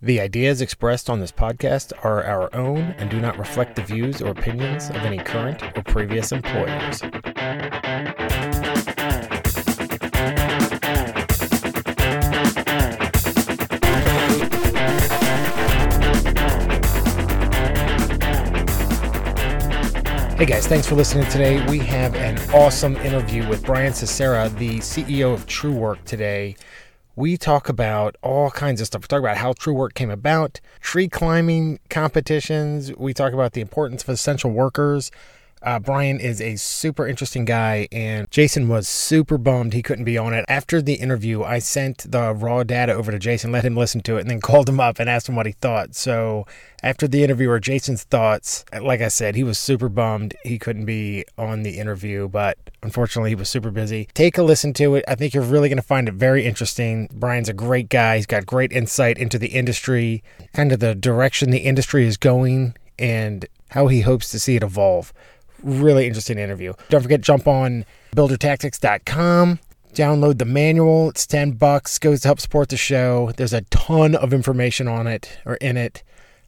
The ideas expressed on this podcast are our own and do not reflect the views or opinions of any current or previous employers. Hey guys, thanks for listening today. We have an awesome interview with Brian Ciciora, the CEO of Truewerk today. We talk about all kinds of stuff. We talk about how Truewerk came about, tree climbing competitions. We talk about the importance of essential workers. Brian is a super interesting guy, and Jason was super bummed he couldn't be on it. After the interview, I sent the raw data over to Jason, let him listen to it, and then called him up and asked him what he thought. So after the interview were Jason's thoughts. Like I said, he was super bummed he couldn't be on the interview, but unfortunately he was super busy. Take a listen to it. I think you're really going to find it very interesting. Brian's a great guy. He's got great insight into the industry, kind of the direction the industry is going, and how he hopes to see it evolve. Really interesting interview. Don't forget, jump on BuilderTactics.com. Download the manual. It's $10. Goes to help support the show. There's a ton of information on it or in it.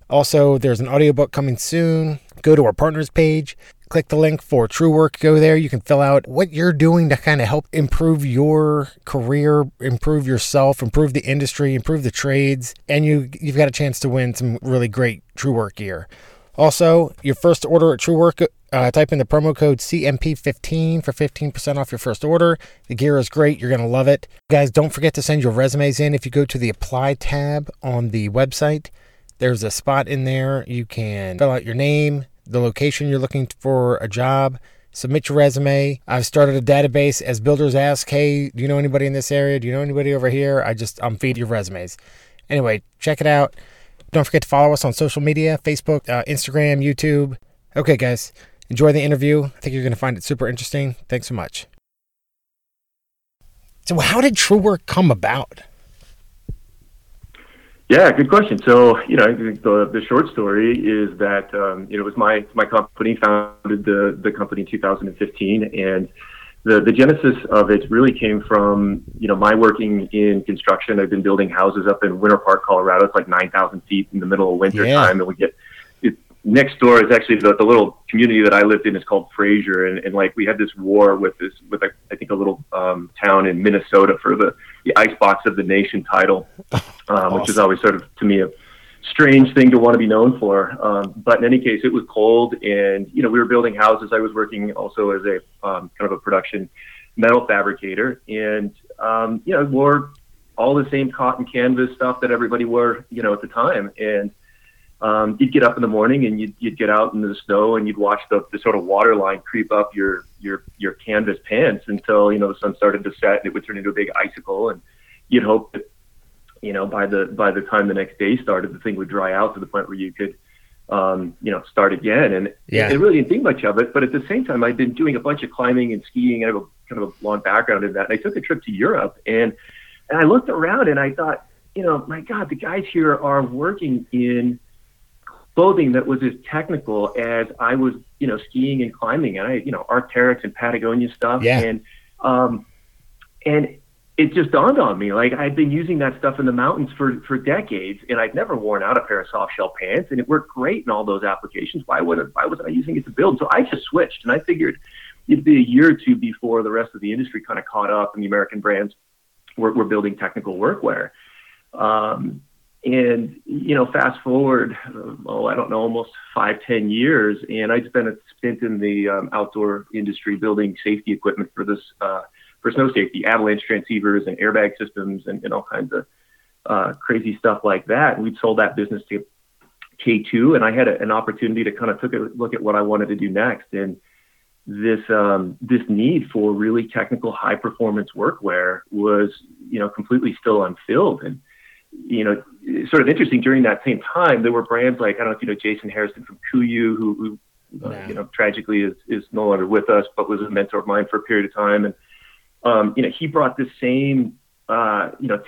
Also, there's an audiobook coming soon. Go to our partners page. Click the link for Truewerk. Go there. You can fill out what you're doing to kind of help improve your career, improve yourself, improve the industry, improve the trades. And you've got a chance to win some really great Truewerk gear. Also, your first order at Truewerk, type in the promo code CMP15 for 15% off your first order. The gear is great. You're going to love it. Guys, don't forget to send your resumes in. If you go to the Apply tab on the website, there's a spot in there. You can fill out your name, the location you're looking for a job, submit your resume. I've started a database as builders ask, hey, do you know anybody in this area? Do you know anybody over here? I'm feeding your resumes. Anyway, check it out. Don't forget to follow us on social media, Facebook, Instagram, YouTube. Okay, guys, enjoy the interview. I think you're going to find it super interesting. Thanks so much. So how did Truewerk come about? Yeah, good question. So, I think the short story is that, it was my company founded the company in 2015. And the genesis of it really came from, my working in construction. I've been building houses up in Winter Park, Colorado. It's like 9,000 feet in the middle of winter time. And next door is actually the little community that I lived in is called Fraser. And we had this war with I think a little town in Minnesota for the Icebox of the Nation title, awesome. Which is always sort of, to me, a strange thing to want to be known for. But in any case, it was cold and, we were building houses. I was working also as a kind of a production metal fabricator and, wore all the same cotton canvas stuff that everybody wore, at the time. And you'd get up in the morning and you'd get out into the snow and you'd watch the sort of water line creep up your canvas pants until, the sun started to set and it would turn into a big icicle. And you'd hope that, by the time the next day started, the thing would dry out to the point where you could, start again. And I really didn't think much of it. But at the same time, I'd been doing a bunch of climbing and skiing. I have a kind of a long background in that. And I took a trip to Europe and I looked around and I thought, my God, the guys here are working in clothing that was as technical as I was, skiing and climbing. And I, Arc'teryx and Patagonia stuff. Yeah. And it just dawned on me, I'd been using that stuff in the mountains for decades and I'd never worn out a pair of soft shell pants and it worked great in all those applications. Why wasn't I using it to build? So I just switched and I figured it'd be a year or two before the rest of the industry kind of caught up and the American brands were building technical workwear. Fast forward, almost 5-10 years. And I'd spent a stint in the outdoor industry building safety equipment for this, for snow safety, avalanche transceivers and airbag systems and all kinds of crazy stuff like that. And we'd sold that business to K2 and I had an opportunity to kind of take a look at what I wanted to do next. And this need for really technical high performance workwear was, completely still unfilled. And, sort of interesting during that same time, there were brands like, I don't know if you know, Jason Harrison from Kuyu, who tragically is no longer with us, but was a mentor of mine for a period of time. And, he brought the same,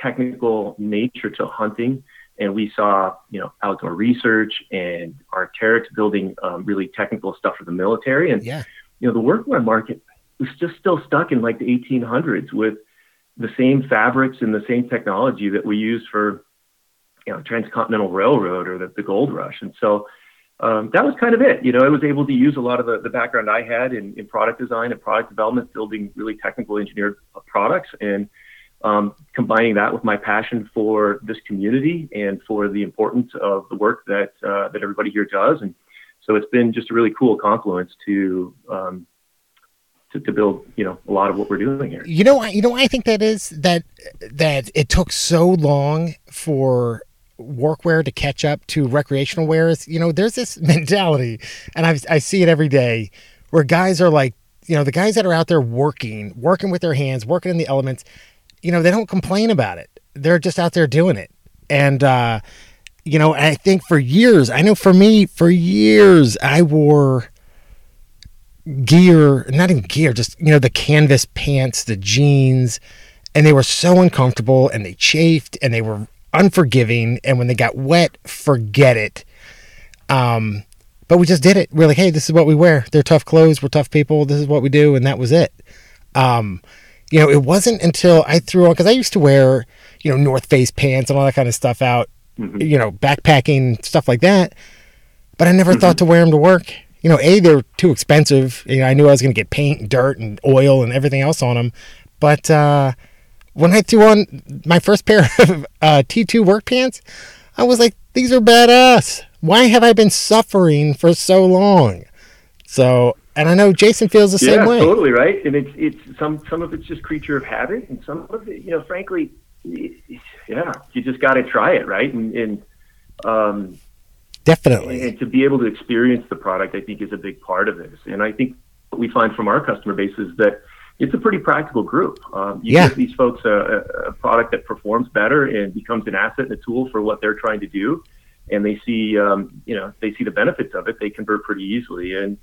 technical nature to hunting. And we saw, Outdoor Research and Arc'teryx building really technical stuff for the military. And, the workwear market was just still stuck in like the 1800s with the same fabrics and the same technology that we used for, transcontinental railroad or the gold rush. And so that was kind of it. I was able to use a lot of the background I had in product design and product development, building really technical engineered products, and combining that with my passion for this community and for the importance of the work that that everybody here does. And so it's been just a really cool confluence to build, a lot of what we're doing here. I think that is that it took so long for workwear to catch up to recreational wear is, there's this mentality, and I see it every day, where guys are like, the guys that are out there working with their hands, working in the elements, they don't complain about it. They're just out there doing it. And, I think for years, I know for me, I wore the canvas pants, the jeans, and they were so uncomfortable, and they chafed, and they were unforgiving. And when they got wet, forget it. But we just did it. We're like, hey, this is what we wear. They're tough clothes. We're tough people. This is what we do. And that was it. It wasn't until I threw on, cause I used to wear, North Face pants and all that kind of stuff out, mm-hmm. Backpacking, stuff like that. But I never mm-hmm. thought to wear them to work. A, they're too expensive. I knew I was going to get paint and dirt and oil and everything else on them. But, when I threw on my first pair of T2 work pants, I was like, these are badass. Why have I been suffering for so long? So, and I know Jason feels the same way. Yeah, totally, right? And it's some of it's just creature of habit, and some of it, frankly, you just got to try it, right? And definitely. And to be able to experience the product, I think, is a big part of this. And I think what we find from our customer base is that it's a pretty practical group. Give these folks a product that performs better and becomes an asset and a tool for what they're trying to do, and they see, they see the benefits of it. They convert pretty easily, and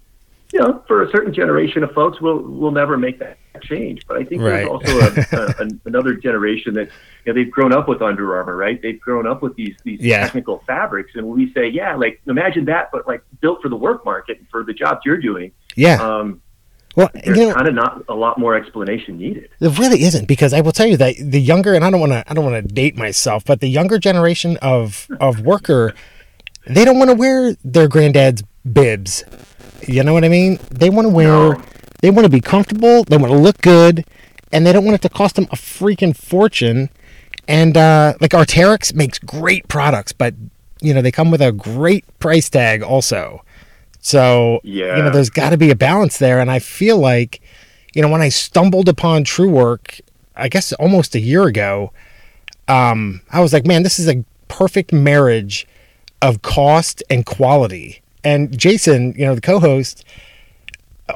for a certain generation of folks, we'll never make that change. But I think right. There's also another generation that they've grown up with Under Armour, right? They've grown up with these technical fabrics, and we say, imagine that, but built for the work market and for the jobs you're doing. Yeah. Well, there's kind of not a lot more explanation needed. There really isn't, because I will tell you that the younger, and I don't want to date myself, but the younger generation of worker, they don't want to wear their granddad's bibs. You know what I mean? They want to they want to be comfortable, they want to look good, and they don't want it to cost them a freaking fortune. And Arc'teryx makes great products, but they come with a great price tag also. So, there's got to be a balance there. And I feel like, when I stumbled upon Truewerk, I guess almost a year ago, I was like, man, this is a perfect marriage of cost and quality. And Jason, the co-host,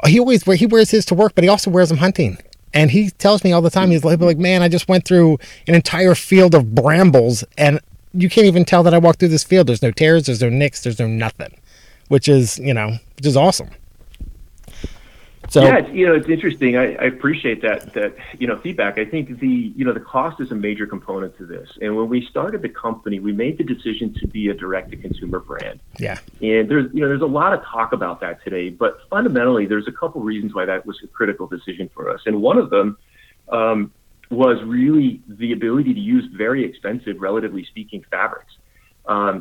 he wears his to work, but he also wears them hunting. And he tells me all the time, he's like, man, I just went through an entire field of brambles, and you can't even tell that I walked through this field. There's no tears, there's no nicks, there's no nothing. Which is, which is awesome. So yeah, it's interesting. I appreciate that feedback. I think the cost is a major component to this. And when we started the company, we made the decision to be a direct-to-consumer brand. Yeah. And there's a lot of talk about that today, but fundamentally, there's a couple reasons why that was a critical decision for us. And one of them was really the ability to use very expensive, relatively speaking, fabrics.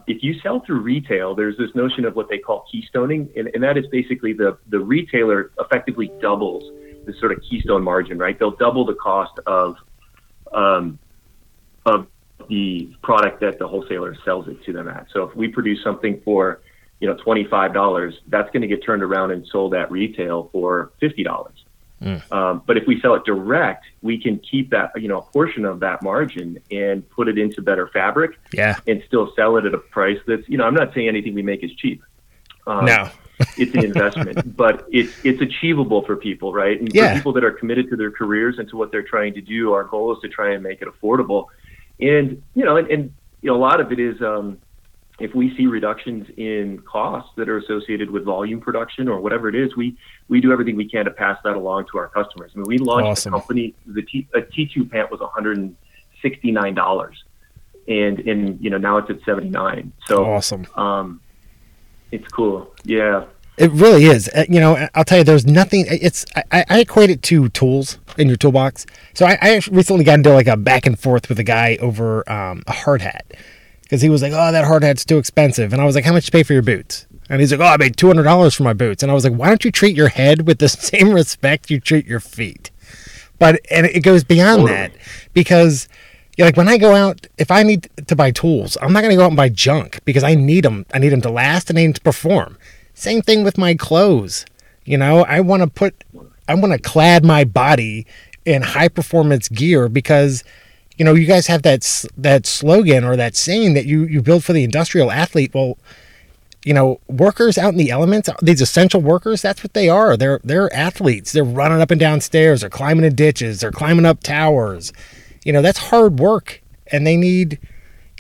If you sell through retail, there's this notion of what they call keystoning, and that is basically the retailer effectively doubles the sort of keystone margin, right? They'll double the cost of the product that the wholesaler sells it to them at. So if we produce something for, $25, that's going to get turned around and sold at retail for $50. But if we sell it direct, we can keep that, a portion of that margin and put it into better fabric and still sell it at a price that's, I'm not saying anything we make is cheap. No, it's an investment, but it's achievable for people, right? And for people that are committed to their careers and to what they're trying to do, our goal is to try and make it affordable. And, a lot of it is, if we see reductions in costs that are associated with volume production or whatever it is, we do everything we can to pass that along to our customers. I mean, we launched a company, a T2 pant was $169 and now it's at $79. So awesome. It's cool. Yeah, it really is. I'll tell you, there's nothing, I equate it to tools in your toolbox. So I recently got into a back and forth with a guy over a hard hat. because he was like, oh, that hard hat's too expensive. And I was like, how much did you pay for your boots? And he's like, oh, I made $200 for my boots. And I was like, why don't you treat your head with the same respect you treat your feet? But, and it goes beyond that, because like when I go out, if I need to buy tools, I'm not going to go out and buy junk because I need them. I need them to last and I need to perform. Same thing with my clothes. You know, I want to clad my body in high performance gear because, you know, you guys have that slogan or that saying that you build for the industrial athlete. Well, you know, workers out in the elements, these essential workers, that's what they are. They're athletes. They're running up and down stairs. They're climbing in ditches. They're climbing up towers. You know, that's hard work, and they need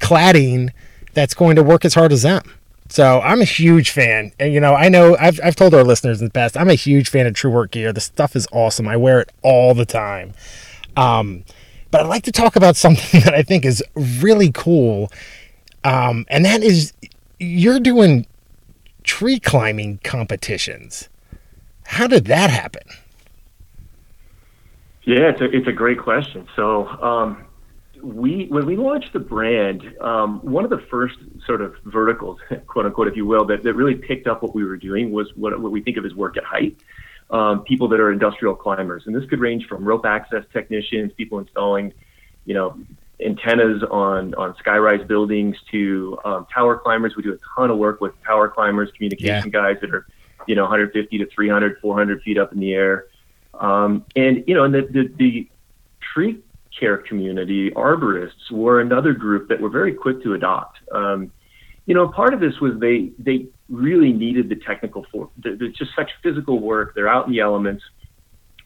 cladding that's going to work as hard as them. So I'm a huge fan, and you know, I know I've told our listeners in the past, I'm a huge fan of Truewerk gear. The stuff is awesome. I wear it all the time. But I'd like to talk about something that I think is really cool, and that is you're doing tree climbing competitions. How did that happen? Yeah, it's a great question. So when we launched the brand, one of the first sort of verticals, quote unquote, if you will, that really picked up what we were doing was what we think of as work at height, people that are industrial climbers. And this could range from rope access technicians, people installing, you know, antennas on skyrise buildings to tower climbers. We do a ton of work with tower climbers, communication guys that are, you know, 150 to 300, 400 feet up in the air. And, you know, and the tree care community, arborists, were another group that were very quick to adopt. You know, part of this was they really needed the technical there's just such physical work. They're out in the elements.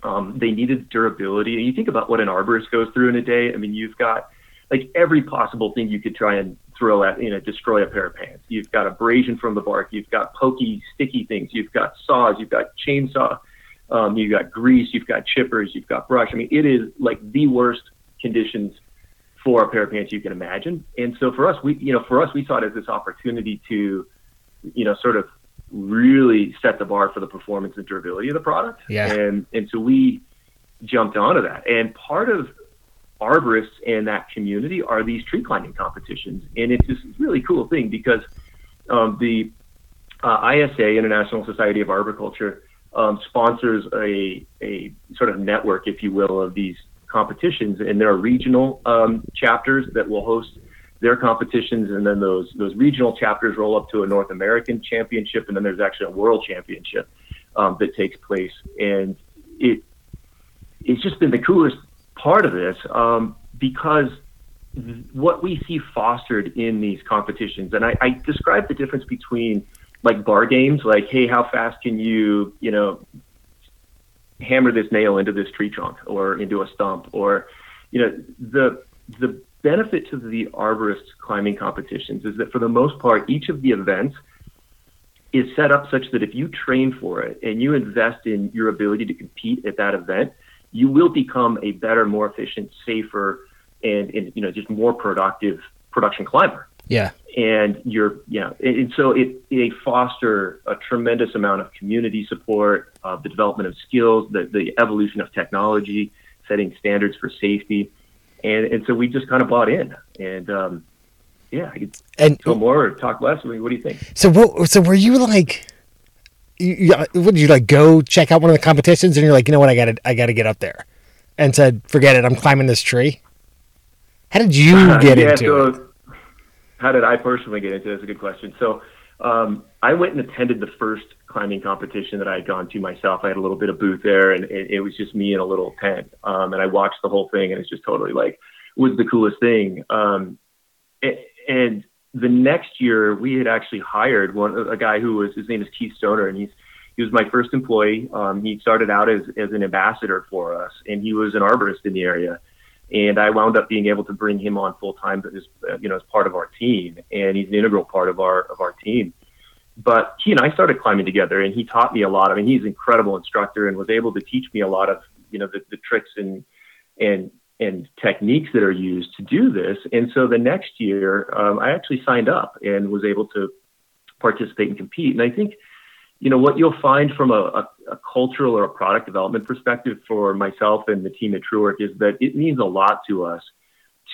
They needed durability. And you think about what an arborist goes through in a day. I mean, you've got like every possible thing you could try and throw at, you know, destroy a pair of pants. You've got abrasion from the bark. You've got pokey, sticky things. You've got saws. You've got chainsaw. You've got grease. You've got chippers. You've got brush. I mean, it is like the worst conditions for a pair of pants you can imagine. And so for us, we saw it as this opportunity to, you know, sort of really set the bar for the performance and durability of the product. Yeah. And so we jumped onto that. And part of arborists and that community are these tree climbing competitions. And it's this really cool thing because the ISA, International Society of Arboriculture, sponsors a sort of network, if you will, of these competitions, and there are regional chapters that will host their competitions, and then those regional chapters roll up to a North American championship, and then there's actually a world championship that takes place. And it's just been the coolest part of this because what we see fostered in these competitions, and I describe the difference between like bar games, like, hey, how fast can you know, hammer this nail into this tree trunk or into a stump, or, you know, the benefit to the arborist climbing competitions is that for the most part, each of the events is set up such that if you train for it and you invest in your ability to compete at that event, you will become a better, more efficient, safer, and you know, just more productive production climber. Yeah. And so they foster a tremendous amount of community support, the development of skills, the evolution of technology, setting standards for safety. And so we just kind of bought in. And go more or talk less. I mean, what do you think? So were you like, would you like go check out one of the competitions and you're like, you know what, I gotta get up there, and said, forget it, I'm climbing this tree? How did you get into it? How did I personally get into it? That's a good question. So I went and attended the first climbing competition that I had gone to myself. I had a little bit of booth there, and it was just me in a little tent. And I watched the whole thing, and it's just totally like, was the coolest thing. And the next year, we had actually hired a guy his name is Keith Stoner, and he was my first employee. He started out as an ambassador for us, and he was an arborist in the area. And I wound up being able to bring him on full time, you know, as part of our team, and he's an integral part of our team. But he and I started climbing together, and he taught me a lot. I mean, he's an incredible instructor and was able to teach me a lot of, you know, the tricks and techniques that are used to do this. And so the next year, I actually signed up and was able to participate and compete. And I think, you know, what you'll find from a cultural or a product development perspective for myself and the team at Truewerk is that it means a lot to us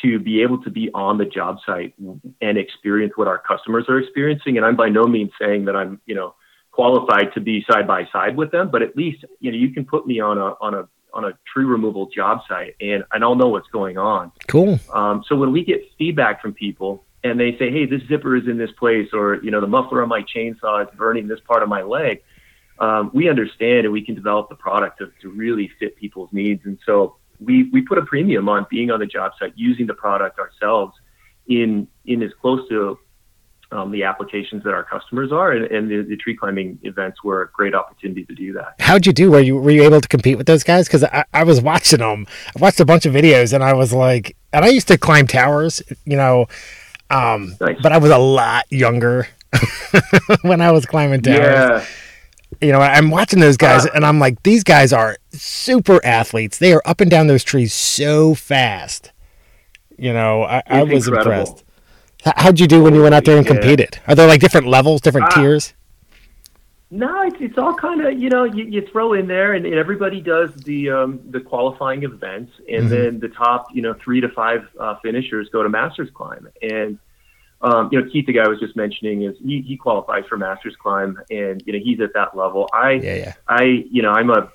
to be able to be on the job site and experience what our customers are experiencing. And I'm by no means saying that I'm, you know, qualified to be side by side with them, but at least, you know, you can put me on a tree removal job site and I'll know what's going on. Cool. So when we get feedback from people and they say, hey, this zipper is in this place, or, you know, the muffler on my chainsaw is burning this part of my leg. We understand and we can develop the product to really fit people's needs. And so we put a premium on being on the job site, using the product ourselves in as close to the applications that our customers are, and the tree climbing events were a great opportunity to do that. How'd you do? Were you able to compete with those guys? Because I was watching them. I watched a bunch of videos, and I was like, and I used to climb towers, you know, nice. But I was a lot younger when I was climbing towers. Yeah. You know, I'm watching those guys, and I'm like, these guys are super athletes. They are up and down those trees so fast. You know, I was incredible. Impressed. How'd you do when you went out there and competed? Are there like different levels, different tiers? No, it's all kind of, you know, you throw in there, and everybody does the qualifying events, and then the top, you know, 3 to 5 finishers go to Masters Climb. And you know, Keith, the guy I was just mentioning, is he qualifies for Masters Climb, and you know he's at that level. I'm a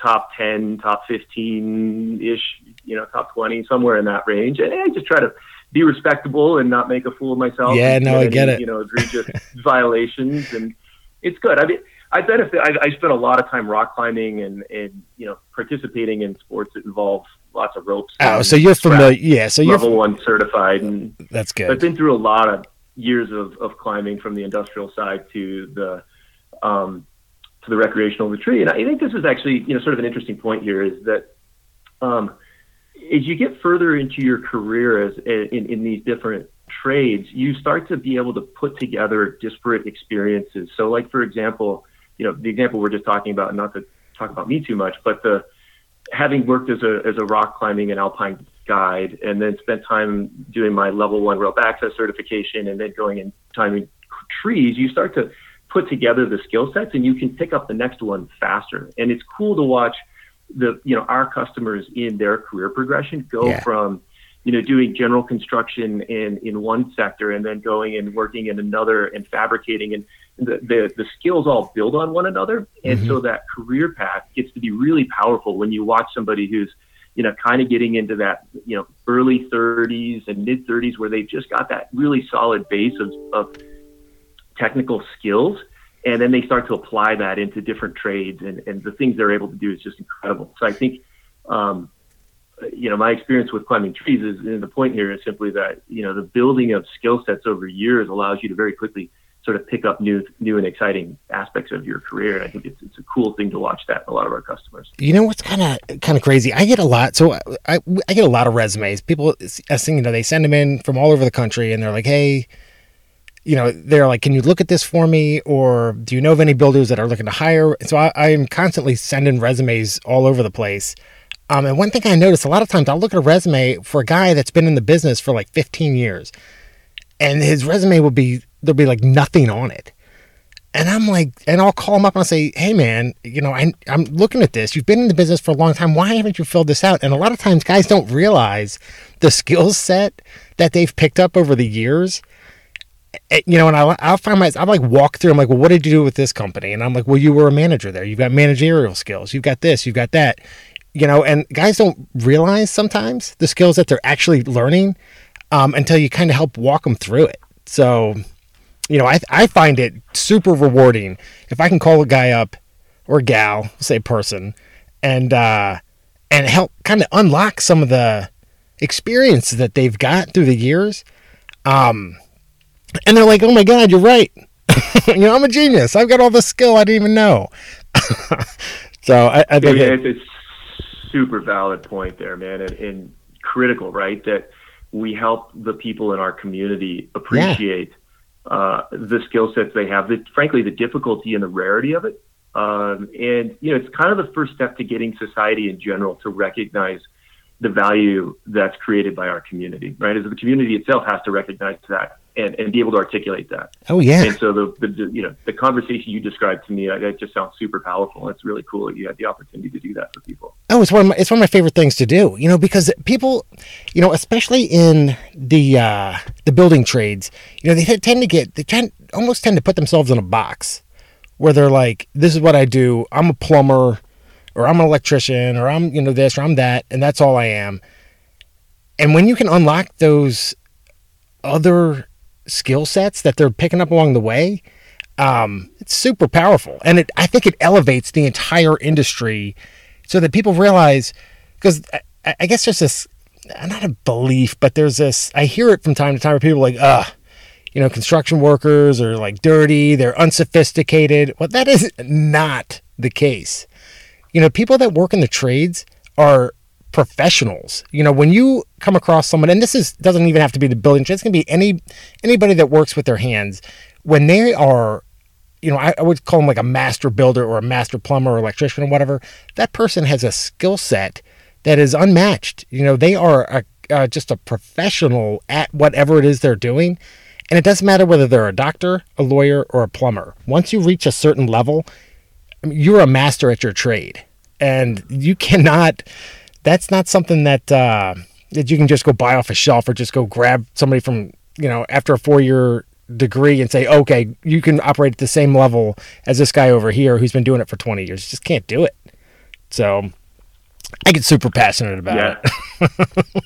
top 10, top 15-ish, you know, top 20, somewhere in that range, and I just try to be respectable and not make a fool of myself. Yeah, no, I get it. You know, egregious violations, and it's good. I mean, I benefit. I spent a lot of time rock climbing and you know participating in sports that involve lots of ropes. Oh, so you're familiar. Yeah, so you're level 1 certified, and that's good. I've been through a lot of years of climbing from the industrial side to the recreational retreat. And I think this is actually, you know, sort of an interesting point here is that as you get further into your career as in these different trades, you start to be able to put together disparate experiences. So like, for example, you know, the example we're just talking about, not to talk about me too much, but having worked as a rock climbing and alpine guide, and then spent time doing my level 1 rope access certification, and then going and climbing trees, you start to put together the skill sets, and you can pick up the next one faster. And it's cool to watch our customers in their career progression go from, you know, doing general construction in one sector, and then going and working in another and fabricating, and the skills all build on one another. And so that career path gets to be really powerful when you watch somebody who's, you know, kind of getting into that, you know, early 30s and mid 30s, where they've just got that really solid base of technical skills. And then they start to apply that into different trades, and the things they're able to do is just incredible. So I think, you know, my experience with climbing trees is, and the point here is simply that, you know, the building of skill sets over years allows you to very quickly sort of pick up new and exciting aspects of your career. And I think it's a cool thing to watch that in a lot of our customers. You know, what's kind of crazy. I get a lot. So I get a lot of resumes. People, you know, they send them in from all over the country, and they're like, hey, you know, they're like, can you look at this for me? Or do you know of any builders that are looking to hire? So I am constantly sending resumes all over the place. And one thing I noticed, a lot of times I'll look at a resume for a guy that's been in the business for like 15 years, and his resume would be, there'll be like nothing on it. And I'm like, and I'll call him up and I'll say, hey man, you know, I'm looking at this. You've been in the business for a long time. Why haven't you filled this out? And a lot of times guys don't realize the skill set that they've picked up over the years. You know, and I'll find myself, I'm like, walk through, I'm like, well, what did you do with this company? And I'm like, well, you were a manager there. You've got managerial skills. You've got this, you've got that. You know, and guys don't realize sometimes the skills that they're actually learning until you kind of help walk them through it. So, you know, I find it super rewarding if I can call a guy up, or a gal, say person, and help kind of unlock some of the experiences that they've got through the years. And they're like, oh my God, you're right. You know, I'm a genius. I've got all this skill I didn't even know. So I think it's a super valid point there, man, and critical, right? That we help the people in our community appreciate the skill sets they have, frankly, the difficulty and the rarity of it. And, you know, it's kind of the first step to getting society in general to recognize the value that's created by our community, right? Is the community itself has to recognize that and be able to articulate that. Oh yeah. And so the conversation you described to me, that just sounds super powerful. It's really cool that you had the opportunity to do that for people. Oh, it's one of my favorite things to do, because people, especially in the building trades, they almost tend to put themselves in a box where they're like, this is what I do. I'm a plumber, or I'm an electrician, or I'm, this, or I'm that, and that's all I am. And when you can unlock those other skill sets that they're picking up along the way, it's super powerful. And I think it elevates the entire industry so that people realize, because I guess there's this, not a belief, but there's this, I hear it from time to time where people are like, construction workers are like dirty, they're unsophisticated. Well, that is not the case. People that work in the trades are professionals. When you come across someone, and doesn't even have to be the building trades, it can be anybody that works with their hands. When they are, I would call them like a master builder or a master plumber or electrician or whatever, that person has a skill set that is unmatched. They are just a professional at whatever it is they're doing. And it doesn't matter whether they're a doctor, a lawyer, or a plumber. Once you reach a certain level, you're a master at your trade, and you cannot, that's not something that you can just go buy off a shelf or just go grab somebody from, after a 4-year degree and say, okay, you can operate at the same level as this guy over here who's been doing it for 20 years. You just can't do it. So I get super passionate about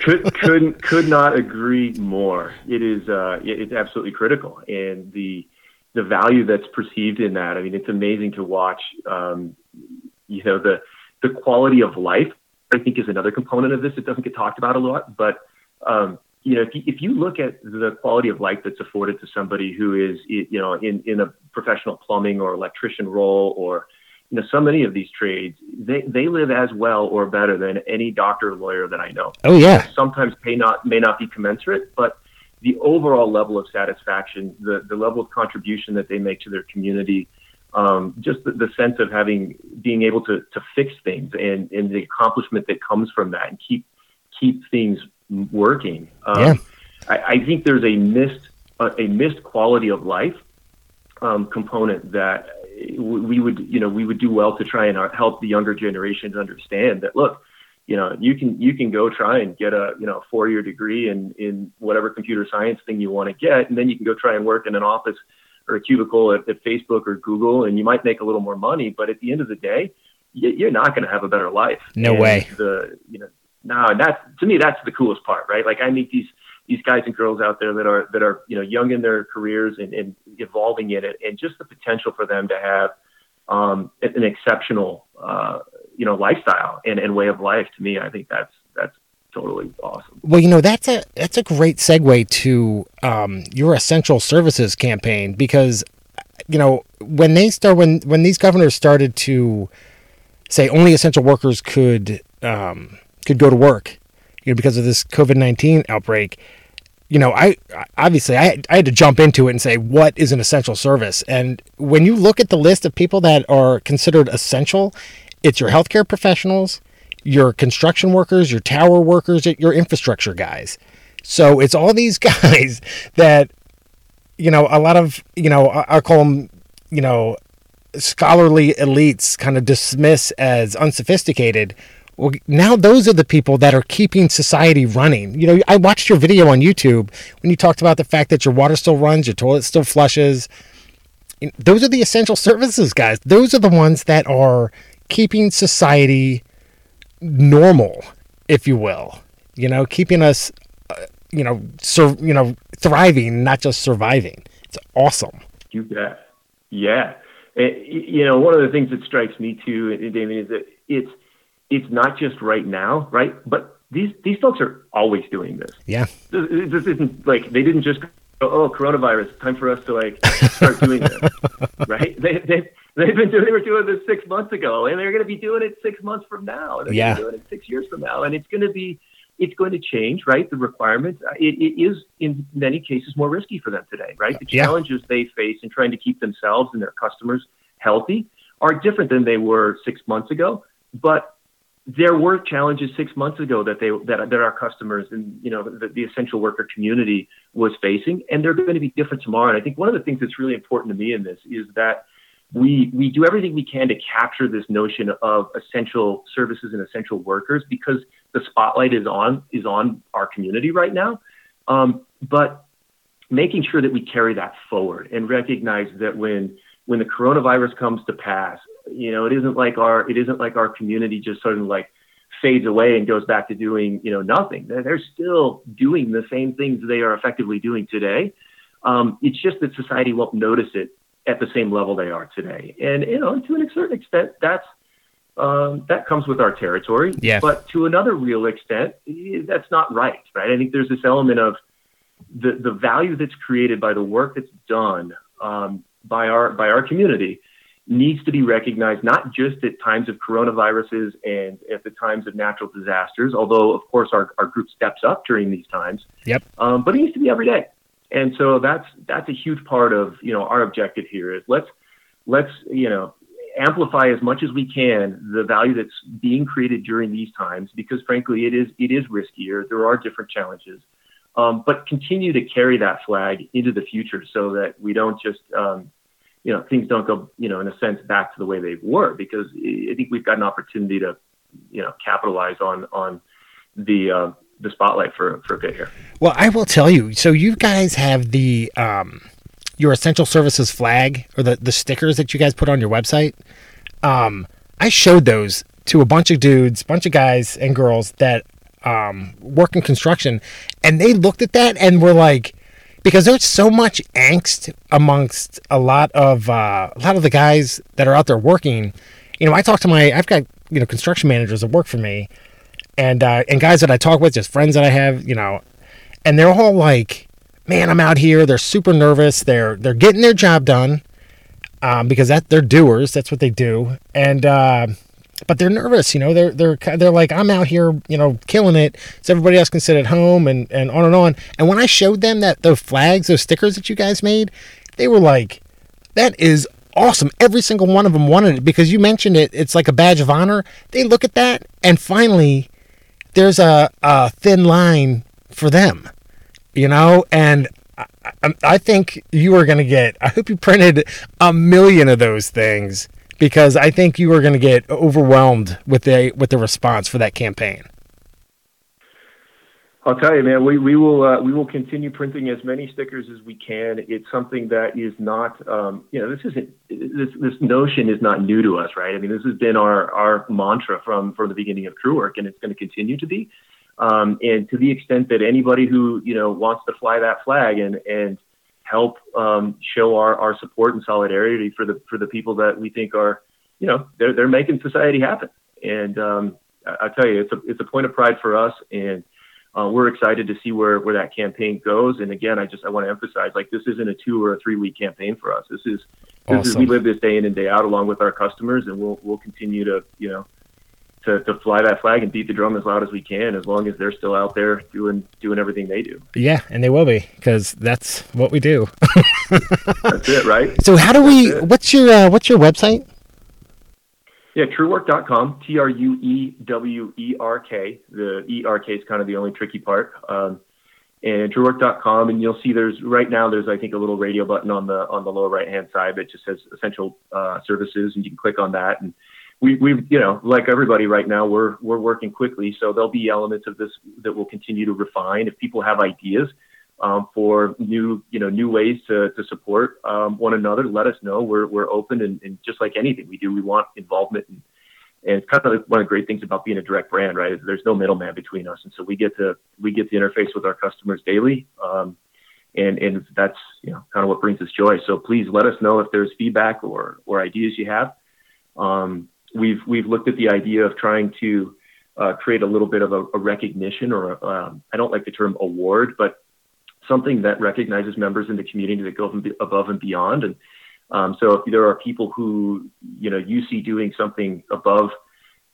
it. could not agree more. It is, it's absolutely critical. And the value that's perceived in that. I mean, it's amazing to watch, the quality of life, I think, is another component of this. It doesn't get talked about a lot, but, if you look at the quality of life that's afforded to somebody who is, in a professional plumbing or electrician role, or, so many of these trades, they live as well or better than any doctor or lawyer that I know. Oh yeah. Sometimes may not be commensurate, but the overall level of satisfaction, the level of contribution that they make to their community, just the sense of being able to fix things and the accomplishment that comes from that and keep things working. I think there's a missed quality of life component that we would do well to try and help the younger generation to understand that, look, you can go try and get a 4-year degree in whatever computer science thing you want to get, and then you can go try and work in an office or a cubicle at Facebook or Google, and you might make a little more money, but at the end of the day, you're not going to have a better life. No and way. And that's the coolest part, right? Like I meet these guys and girls out there that are young in their careers and evolving in it, and just the potential for them to have an exceptional lifestyle and way of life. To me, I think that's totally awesome. Well, that's a great segue to your essential services campaign, because when these governors started to say only essential workers could go to work, because of this COVID-19 outbreak, I obviously had to jump into it and say, what is an essential service? And when you look at the list of people that are considered essential, it's your healthcare professionals, your construction workers, your tower workers, your infrastructure guys. So it's all these guys that, a lot of, I call them, scholarly elites kind of dismiss as unsophisticated. Well, now those are the people that are keeping society running. I watched your video on YouTube when you talked about the fact that your water still runs, your toilet still flushes. Those are the essential services guys. Those are the ones that are keeping society normal, if you will, keeping us, thriving, not just surviving. It's awesome. You bet. Yeah. One of the things that strikes me too, Damien, is that it's not just right now, right? But these folks are always doing this. Yeah. This isn't like, they didn't just go, oh, coronavirus, time for us to start doing this, right? They were doing this 6 months ago, and they're going to be doing it 6 months from now. They're going to be doing it 6 years from now, and it's going to change, right? The requirements, it is in many cases more risky for them today, right? The challenges they face in trying to keep themselves and their customers healthy are different than they were 6 months ago, but there were challenges 6 months ago that our customers and, you know, the essential worker community was facing, and they're going to be different tomorrow. And I think one of the things that's really important to me in this is that we do everything we can to capture this notion of essential services and essential workers, because the spotlight is on our community right now. But making sure that we carry that forward and recognize that when the coronavirus comes to pass, you know, it isn't like our community just sort of like fades away and goes back to doing, you know, nothing. They're still doing the same things they are effectively doing today. It's just that society won't notice it at the same level they are today. And, you know, to a certain extent, that comes with our territory. Yeah. But to another real extent, that's not right, right? I think there's this element of the value that's created by the work that's done by our community needs to be recognized, not just at times of coronaviruses and at the times of natural disasters, although, of course, our group steps up during these times. Yep. But it needs to be every day. And so that's a huge part of, you know, our objective here is let's, you know, amplify as much as we can the value that's being created during these times, because frankly, it is riskier. There are different challenges, but continue to carry that flag into the future so that we don't just, you know, things don't go, you know, in a sense back to the way they were, because I think we've got an opportunity to, you know, capitalize on the spotlight for a bit here. Well, I will tell you, so you guys have the your essential services flag, or the stickers that you guys put on your website. I showed those to a bunch of dudes, bunch of guys and girls that work in construction, and they looked at that and were like, because there's so much angst amongst a lot of the guys that are out there working. You know, I talk to I've got, you know, construction managers that work for me, and guys that I talk with, just friends that I have, you know, and they're all like, man, I'm out here. They're super nervous. They're getting their job done, because they're doers. That's what they do. And, but they're nervous, you know, they're like, I'm out here, you know, killing it, so everybody else can sit at home and on and on. And when I showed them that those flags, those stickers that you guys made, they were like, that is awesome. Every single one of them wanted it, because you mentioned it. It's like a badge of honor. They look at that, and finally there's a thin line for them, you know, and I think you are going to get, I hope you printed 1 million of those things, because I think you are going to get overwhelmed with the response for that campaign. I'll tell you, man, we will continue printing as many stickers as we can. It's something that is not, you know, this notion is not new to us, right? I mean, this has been our mantra from the beginning of Truewerk, and it's going to continue to be. And to the extent that anybody who, you know, wants to fly that flag and help show our support and solidarity for the people that we think are, you know, they're making society happen. And I tell you, it's a point of pride for us, and we're excited to see where that campaign goes. And again, I want to emphasize, like, this isn't a 2 or a 3 week campaign for us. This is we live this day in and day out along with our customers, and we'll continue to, you know, to fly that flag and beat the drum as loud as we can, as long as they're still out there doing everything they do. Yeah, and they will be, because that's what we do. That's it, right? So how do what's your website? Yeah, Truewerk.com, Truewerk. The ERK is kind of the only tricky part. And Truewerk.com, and you'll see right now there's, I think, a little radio button on the lower right-hand side that just says Essential Services, and you can click on that. And we've, you know, like everybody right now, we're working quickly. So there'll be elements of this that we'll continue to refine. If people have ideas for new ways to support one another, let us know. We're open, and just like anything we do, we want involvement, and it's kind of one of the great things about being a direct brand, right? There's no middleman between us, and so we get to interface with our customers daily, and that's, you know, kind of what brings us joy. So please let us know if there's feedback or ideas you have. We've looked at the idea of trying to create a little bit of a recognition, or I don't like the term award, but something that recognizes members in the community that go above and beyond. And so if there are people who, you know, you see doing something above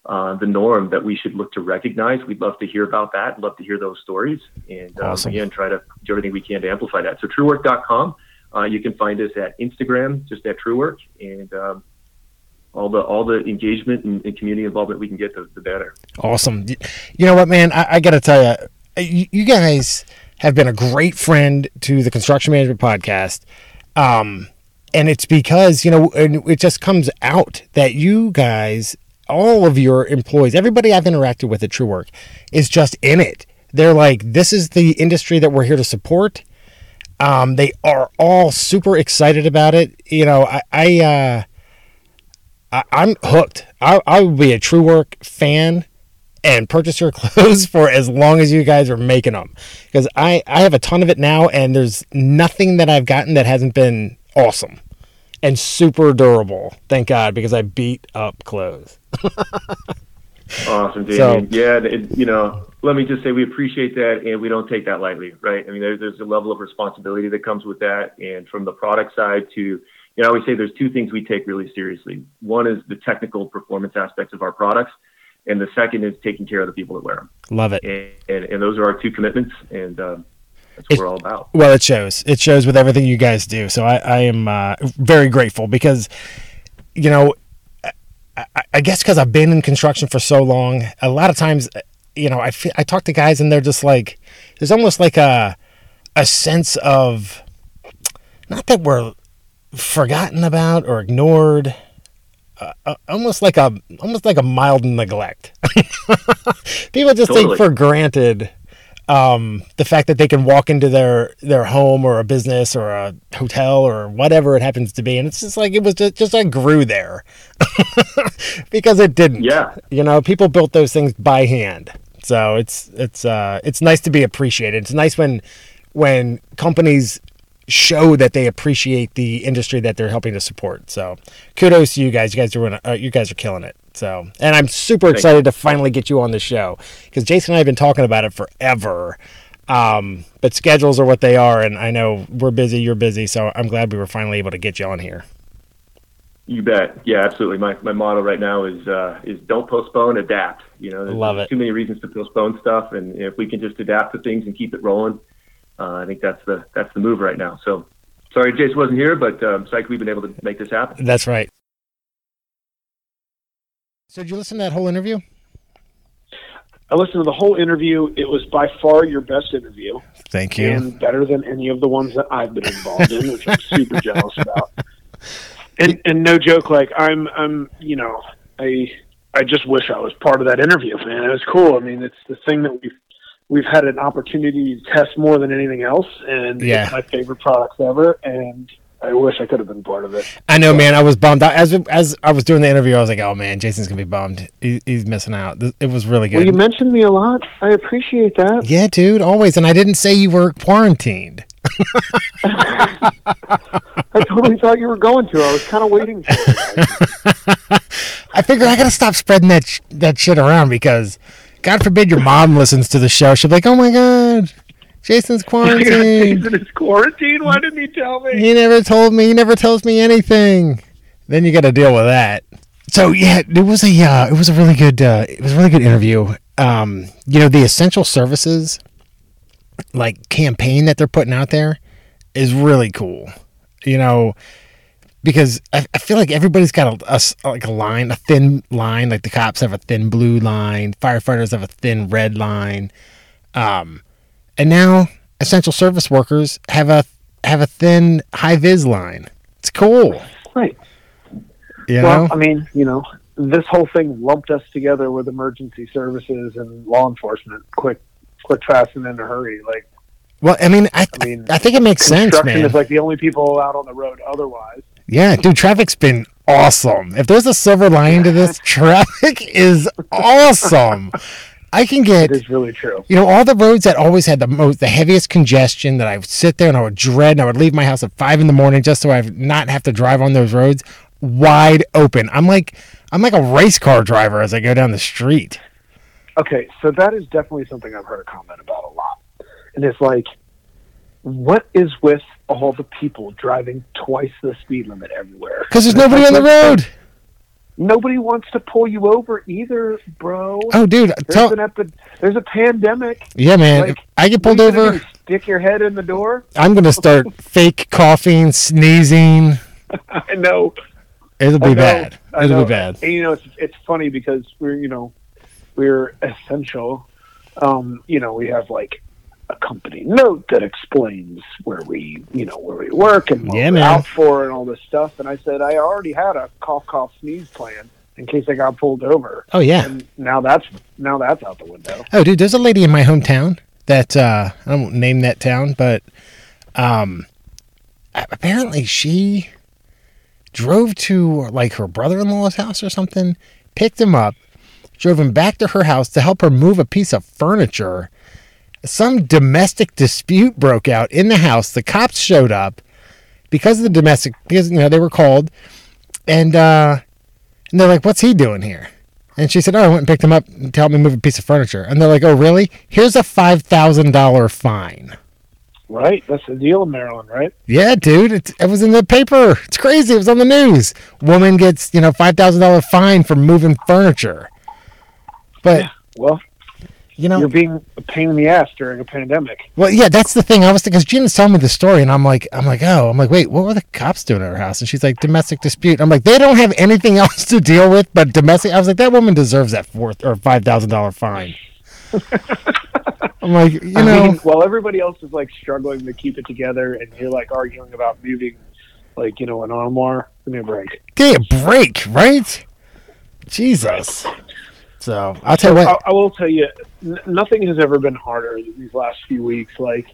the norm that we should look to recognize, we'd love to hear about that. Love to hear those stories. And awesome. Again, try to do everything we can to amplify that. So Truewerk.com, you can find us at Instagram, just at Truewerk. And all the engagement and community involvement we can get, the better. Awesome. You know what, man? I got to tell you, you guys have been a great friend to the Construction Management Podcast. And it's because, you know, it just comes out that you guys, all of your employees, everybody I've interacted with at Truewerk is just in it. They're like, this is the industry that we're here to support. They are all super excited about it. You know, I'm hooked. I will be a Truewerk fan and purchase your clothes for as long as you guys are making them, because I have a ton of it now, and there's nothing that I've gotten that hasn't been awesome and super durable. Thank God, because I beat up clothes. Awesome, Damien. So, yeah, you know, let me just say we appreciate that, and we don't take that lightly, right? I mean, there's a level of responsibility that comes with that, and from the product side to, you know, I always say there's two things we take really seriously. One is the technical performance aspects of our products, and the second is taking care of the people that wear them. Love it. And those are our two commitments, and that's what we're all about. Well, it shows. It shows with everything you guys do. So I am very grateful, because, you know, I guess because I've been in construction for so long, a lot of times, you know, I talk to guys and they're just like, there's almost like a sense of, not that we're forgotten about or ignored, almost like a mild neglect. People just totally take for granted the fact that they can walk into their home or a business or a hotel or whatever it happens to be, and it's just like it was just I grew there because it didn't. Yeah, you know, people built those things by hand, so it's nice to be appreciated. It's nice when companies show that they appreciate the industry that they're helping to support. So kudos to you guys. You guys are killing it. So, and I'm super excited to finally get you on the show, because Jason and I have been talking about it forever. But schedules are what they are. And I know we're busy, you're busy. So I'm glad we were finally able to get you on here. You bet. Yeah, absolutely. My motto right now is don't postpone, adapt. You know, there's too many reasons to postpone stuff. And if we can just adapt to things and keep it rolling, I think that's the move right now. So sorry Jason wasn't here, but I'm psyched we've been able to make this happen. That's right. So did you listen to that whole interview? I listened to the whole interview. It was by far your best interview. Thank you. And better than any of the ones that I've been involved in, which I'm super jealous about. And no joke, like I'm you know, I just wish I was part of that interview, man. It was cool. I mean, it's the thing that we've had an opportunity to test more than anything else, and yeah, it's my favorite products ever, and I wish I could have been part of it. I know, man. I was bummed. As I was doing the interview, I was like, oh, man, Jason's going to be bummed. He's missing out. It was really good. Well, you mentioned me a lot. I appreciate that. Yeah, dude, always. And I didn't say you were quarantined. I totally thought you were going to. I was kind of waiting for it. I figured I got to stop spreading that shit around, because God forbid your mom listens to the show. She'll be like, oh, my God, Jason's quarantined. Jason is quarantined? Why didn't he tell me? He never told me. He never tells me anything. Then you got to deal with that. So, yeah, it was a really good interview. You know, the essential services, like, campaign that they're putting out there is really cool, you know, because I feel like everybody's got a line, a thin line. Like the cops have a thin blue line, firefighters have a thin red line, and now essential service workers have a thin high vis line. It's cool, right? You well, know? I mean, you know, this whole thing lumped us together with emergency services and law enforcement, quick, fast, and in a hurry, like. Well, I mean, I think it makes sense, man. Construction is like the only people out on the road otherwise. Yeah, dude, traffic's been awesome. If there's a silver lining to this, traffic is awesome. I can get... It is really true. You know, all the roads that always had the heaviest congestion that I would sit there and I would dread, and I would leave my house at 5 in the morning just so I would not have to drive on those roads, wide open. I'm like a race car driver as I go down the street. Okay, so that is definitely something I've heard a comment about a lot. And it's like, what is with all the people driving twice the speed limit everywhere? Because there's nobody on the road. Nobody wants to pull you over either, bro. Oh, dude. There's a pandemic. Yeah, man. Like, I get pulled over. Stick your head in the door. I'm going to start fake coughing, sneezing. I know. It'll be bad. It'll be bad. And, you know, it's funny because we're essential. We have like a company note that explains where we work and what we're out for and all this stuff. And I said, I already had a cough, sneeze plan in case I got pulled over. Oh yeah. And now that's out the window. Oh dude, there's a lady in my hometown that, I won't name that town, but, apparently she drove to like her brother-in-law's house or something, picked him up, drove him back to her house to help her move a piece of furniture. Some domestic dispute broke out in the house. The cops showed up because they were called, and they're like, "What's he doing here?" And she said, "Oh, I went and picked him up to help me move a piece of furniture." And they're like, "Oh, really? Here's a $5,000 fine." Right, that's the deal in Maryland, right? Yeah, dude, it was in the paper. It's crazy. It was on the news. Woman gets $5,000 fine for moving furniture. But yeah, well, you're being a pain in the ass during a pandemic. Well, yeah, that's the thing. I was thinking, because Gina's telling me the story, and I'm like, wait, what were the cops doing at her house? And she's like, domestic dispute. I'm like, they don't have anything else to deal with but domestic. I was like, that woman deserves that $5,000 fine. I'm like, while everybody else is like struggling to keep it together, and you're like arguing about moving, like an armoire. Give me a break. Give me a break, right? Jesus. Right. So I'll tell you what. I will tell you, nothing has ever been harder these last few weeks. Like,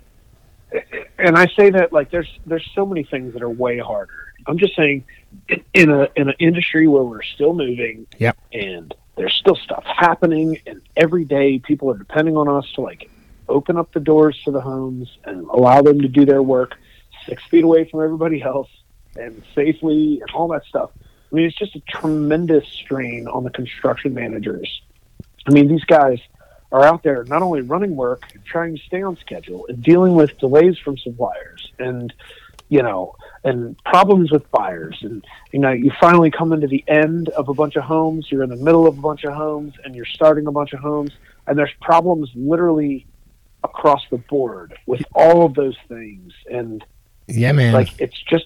and I say that like there's so many things that are way harder. I'm just saying, in an industry where we're still moving, yep, and there's still stuff happening, and every day people are depending on us to like open up the doors to the homes and allow them to do their work 6 feet away from everybody else and safely and all that stuff. I mean, it's just a tremendous strain on the construction managers. I mean, these guys are out there not only running work, trying to stay on schedule, and dealing with delays from suppliers and problems with buyers. And, you finally come into the end of a bunch of homes, you're in the middle of a bunch of homes, and you're starting a bunch of homes, and there's problems literally across the board with all of those things. And yeah, man, like, it's just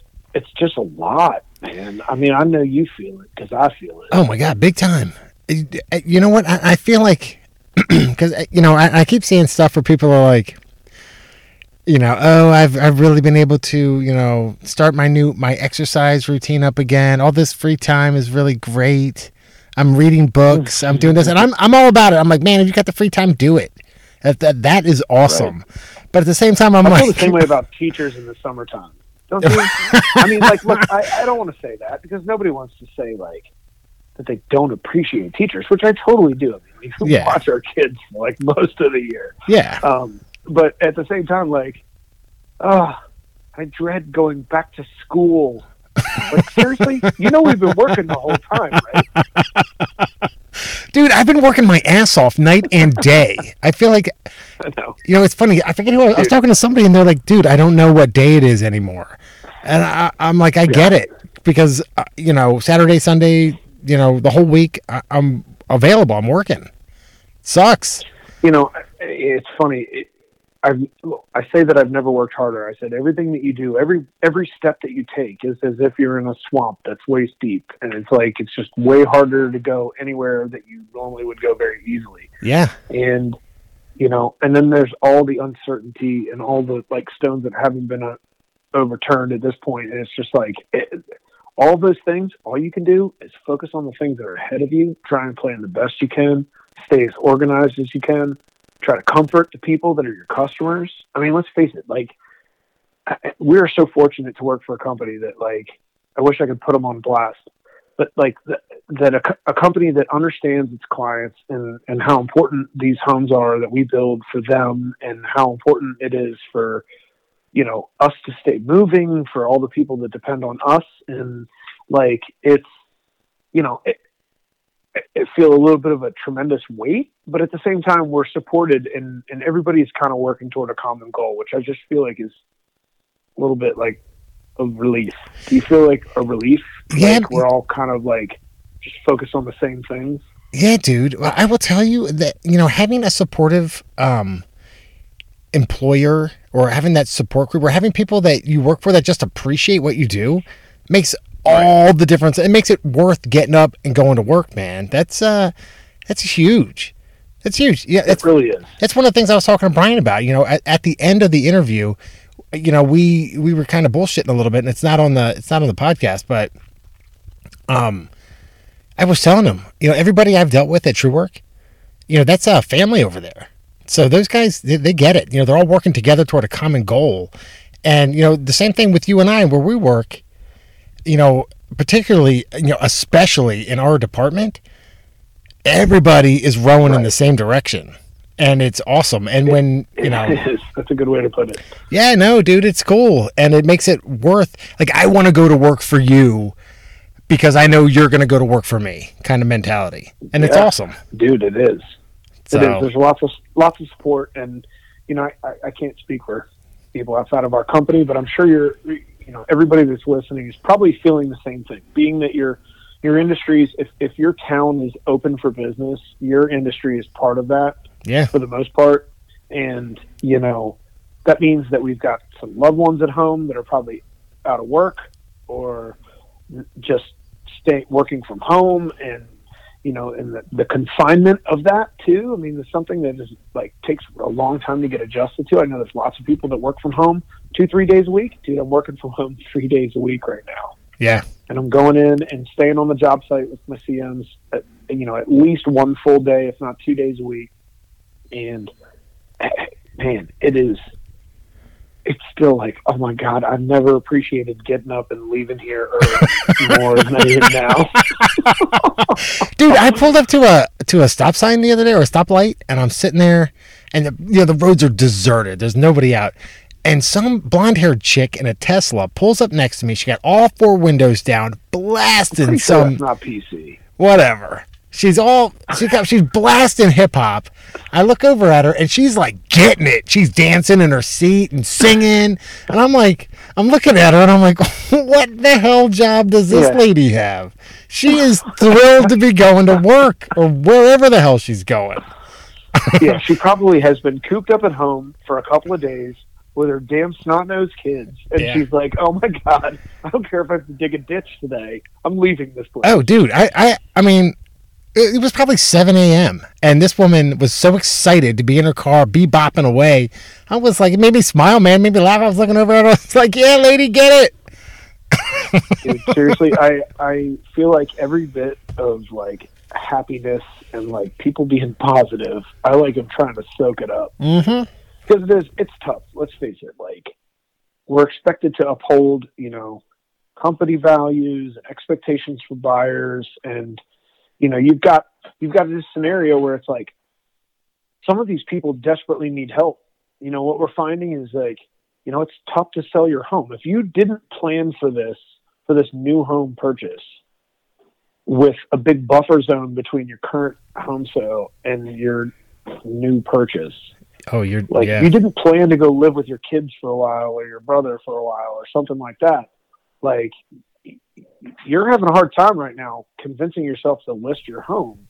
a lot, man. I mean, I know you feel it because I feel it. Oh my God, big time. You know what? I feel like, because I keep seeing stuff where people are like, oh, I've really been able to, start my exercise routine up again. All this free time is really great. I'm reading books. I'm doing this, and I'm all about it. I'm like, man, if you got the free time, do it. That is awesome. Right. But at the same time, I feel the same way about teachers in the summertime. Don't you? I mean, like, look, I don't want to say that because nobody wants to say like that they don't appreciate teachers, which I totally do. I mean, we watch our kids like most of the year. Yeah. But at the same time, like, I dread going back to school. Like, seriously? We've been working the whole time, right? Dude, I've been working my ass off night and day. I feel like, it's funny. I forget who I was talking to somebody, and they're like, dude, I don't know what day it is anymore. And I'm like, I get it. Because, Saturday, Sunday, the whole week, I'm available. I'm working. It sucks. It's funny. I say that I've never worked harder. I said everything that you do, every step that you take is as if you're in a swamp that's waist deep, and it's like it's just way harder to go anywhere that you normally would go very easily. Yeah, and and then there's all the uncertainty and all the like stones that haven't been overturned at this point, and it's just like all those things. All you can do is focus on the things that are ahead of you. Try and plan the best you can. Stay as organized as you can. Try to comfort the people that are your customers. I mean, let's face it, like, we're so fortunate to work for a company that, like, I wish I could put them on blast, but, like, that a company that understands its clients and how important these homes are that we build for them, and how important it is for, us to stay moving, for all the people that depend on us. And, like, it's, it feel a little bit of a tremendous weight, but at the same time we're supported and everybody's kind of working toward a common goal, which I just feel like is a little bit like a relief. Do you feel like a relief? Yeah. Like we're all kind of like just focused on the same things. Yeah, dude. Well, I will tell you that, having a supportive, employer, or having that support group, or having people that you work for that just appreciate what you do makes all the difference. It makes it worth getting up and going to work, man. That's huge. That's huge. Yeah, it really is. That's one of the things I was talking to Brian about. You know, at the end of the interview, you know, we were kind of bullshitting a little bit, and it's not on the podcast, but I was telling him, you know, everybody I've dealt with at Truewerk, you know, that's a family over there. So those guys, they get it. You know, they're all working together toward a common goal. And, you know, the same thing with you and I, where we work, you know, particularly, you know, especially in our department, everybody is rowing in the same direction. And it's awesome. And when, you know, it is. That's a good way to put it. Yeah, no, dude, it's cool. And it makes it worth, like, I want to go to work for you because I know you're going to go to work for me kind of mentality. And it's awesome. Dude, it is. So. It is. There's lots of support. And, you know, I can't speak for people outside of our company, but I'm sure everybody that's listening is probably feeling the same thing, being that your industries, if your town is open for business, your industry is part of that. Yeah. For the most part. And, you know, that means that we've got some loved ones at home that are probably out of work or just working from home, and, you know, and the confinement of that too. I mean, it's something that just like takes a long time to get adjusted to. I know there's lots of people that work from home 2-3 days a week. Dude, I'm working from home 3 days a week right now. Yeah. And I'm going in and staying on the job site with my CMs at, you know, at least one full day, if not 2 days a week. And man, it's still like, oh my God, I've never appreciated getting up and leaving here early more than I did now. Dude, I pulled up to a stop sign the other day, or a stoplight, and I'm sitting there, and the roads are deserted. There's nobody out. And some blonde-haired chick in a Tesla pulls up next to me. She got all 4 windows down, blasting I'm sure that's not PC. Whatever. She's blasting hip hop. I look over at her and she's like getting it. She's dancing in her seat and singing. And I'm looking at her and I'm like, what the hell job does this lady have? She is thrilled to be going to work or wherever the hell she's going. Yeah, she probably has been cooped up at home for a couple of days with her damn snot-nosed kids. And she's like, oh my God, I don't care if I have to dig a ditch today. I'm leaving this place. Oh, dude, I mean, it was probably 7 a.m. and this woman was so excited to be in her car, bebopping away. I was like, it made me smile, man. It made me laugh. I was looking over at her. I was like, yeah, lady, get it. Dude, seriously, I feel like every bit of like happiness and like people being positive, I like am trying to soak it up. Mm-hmm. Because it's tough. Let's face it. Like, we're expected to uphold, you know, company values and expectations for buyers, and you know, you've got this scenario where it's like some of these people desperately need help. You know, what we're finding is like, you know, it's tough to sell your home. If you didn't plan for this new home purchase with a big buffer zone between your current home sale and your new purchase. Oh, you're like, you didn't plan to go live with your kids for a while or your brother for a while or something like that. Like, you're having a hard time right now convincing yourself to list your home.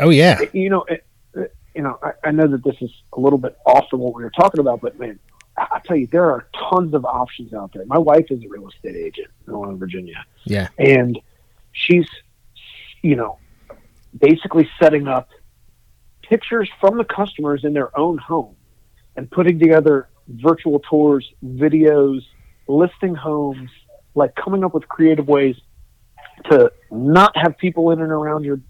Oh yeah. You know, I know that this is a little bit off from what we were talking about, but man, I tell you, there are tons of options out there. My wife is a real estate agent in Northern Virginia. Yeah. And she's, you know, basically setting up pictures from the customers in their own home and putting together virtual tours, videos, listing homes, like coming up with creative ways to not have people in and around your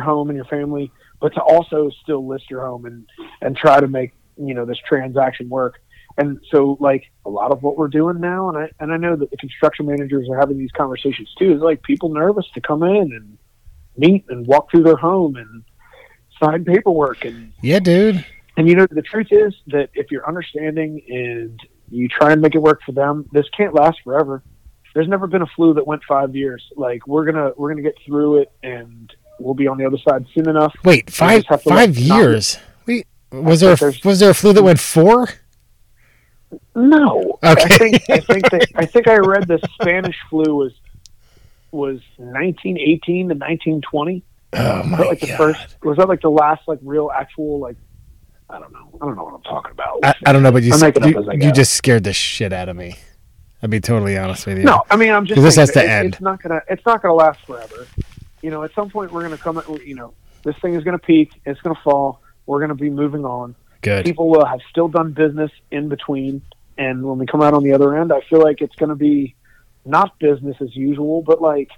home and your family, but to also still list your home and try to make, you know, this transaction work. And so like a lot of what we're doing now, and I know that the construction managers are having these conversations too, is like people nervous to come in and meet and walk through their home and sign paperwork. And yeah, dude. And you know, the truth is that if you're understanding and you try and make it work for them, this can't last forever. There's never been a flu that went 5 years. Like, we're gonna get through it, and we'll be on the other side soon enough. Wait, five years? Wait, was there a flu that went 4? No. Okay. I think I read the Spanish flu was 1918 to 1920. Oh my God. Was that like the last like real actual like? I don't know what I'm talking about. I don't know, but you just scared the shit out of me. I'd be totally honest with you. No, I mean, I'm just saying, this has to end. It's not gonna last forever. You know, at some point we're gonna come. You know, this thing is gonna peak. It's gonna fall. We're gonna be moving on. Good. People will have still done business in between, and when we come out on the other end, I feel like it's gonna be not business as usual, but like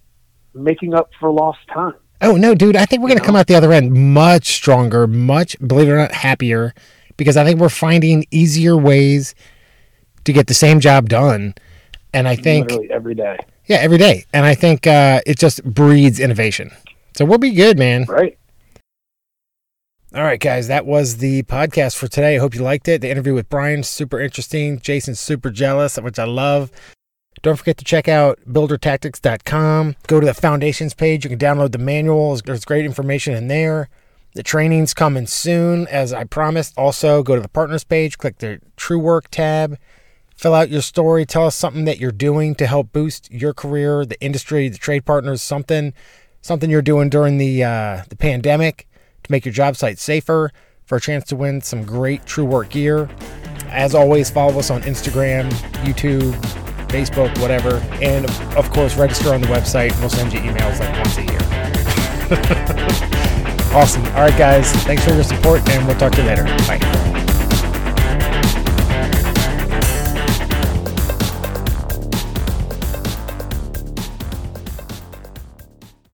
making up for lost time. Oh no, dude! I think we're gonna come out the other end much stronger, much, believe it or not, happier, because I think we're finding easier ways to get the same job done. And I think literally every day. Yeah, every day. And I think it just breeds innovation. So we'll be good, man. Right. All right, guys. That was the podcast for today. I hope you liked it. The interview with Brian, super interesting. Jason's super jealous, which I love. Don't forget to check out BuilderTactics.com. Go to the Foundations page. You can download the manuals. There's great information in there. The training's coming soon, as I promised. Also, go to the Partners page. Click the Truewerk tab. Fill out your story. Tell us something that you're doing to help boost your career, the industry, the trade partners, something you're doing during the pandemic to make your job site safer, for a chance to win some great TrueWork gear. As always, follow us on Instagram, YouTube, Facebook, whatever. And, of course, register on the website. We'll send you emails like once a year. Awesome. All right, guys. Thanks for your support, and we'll talk to you later. Bye.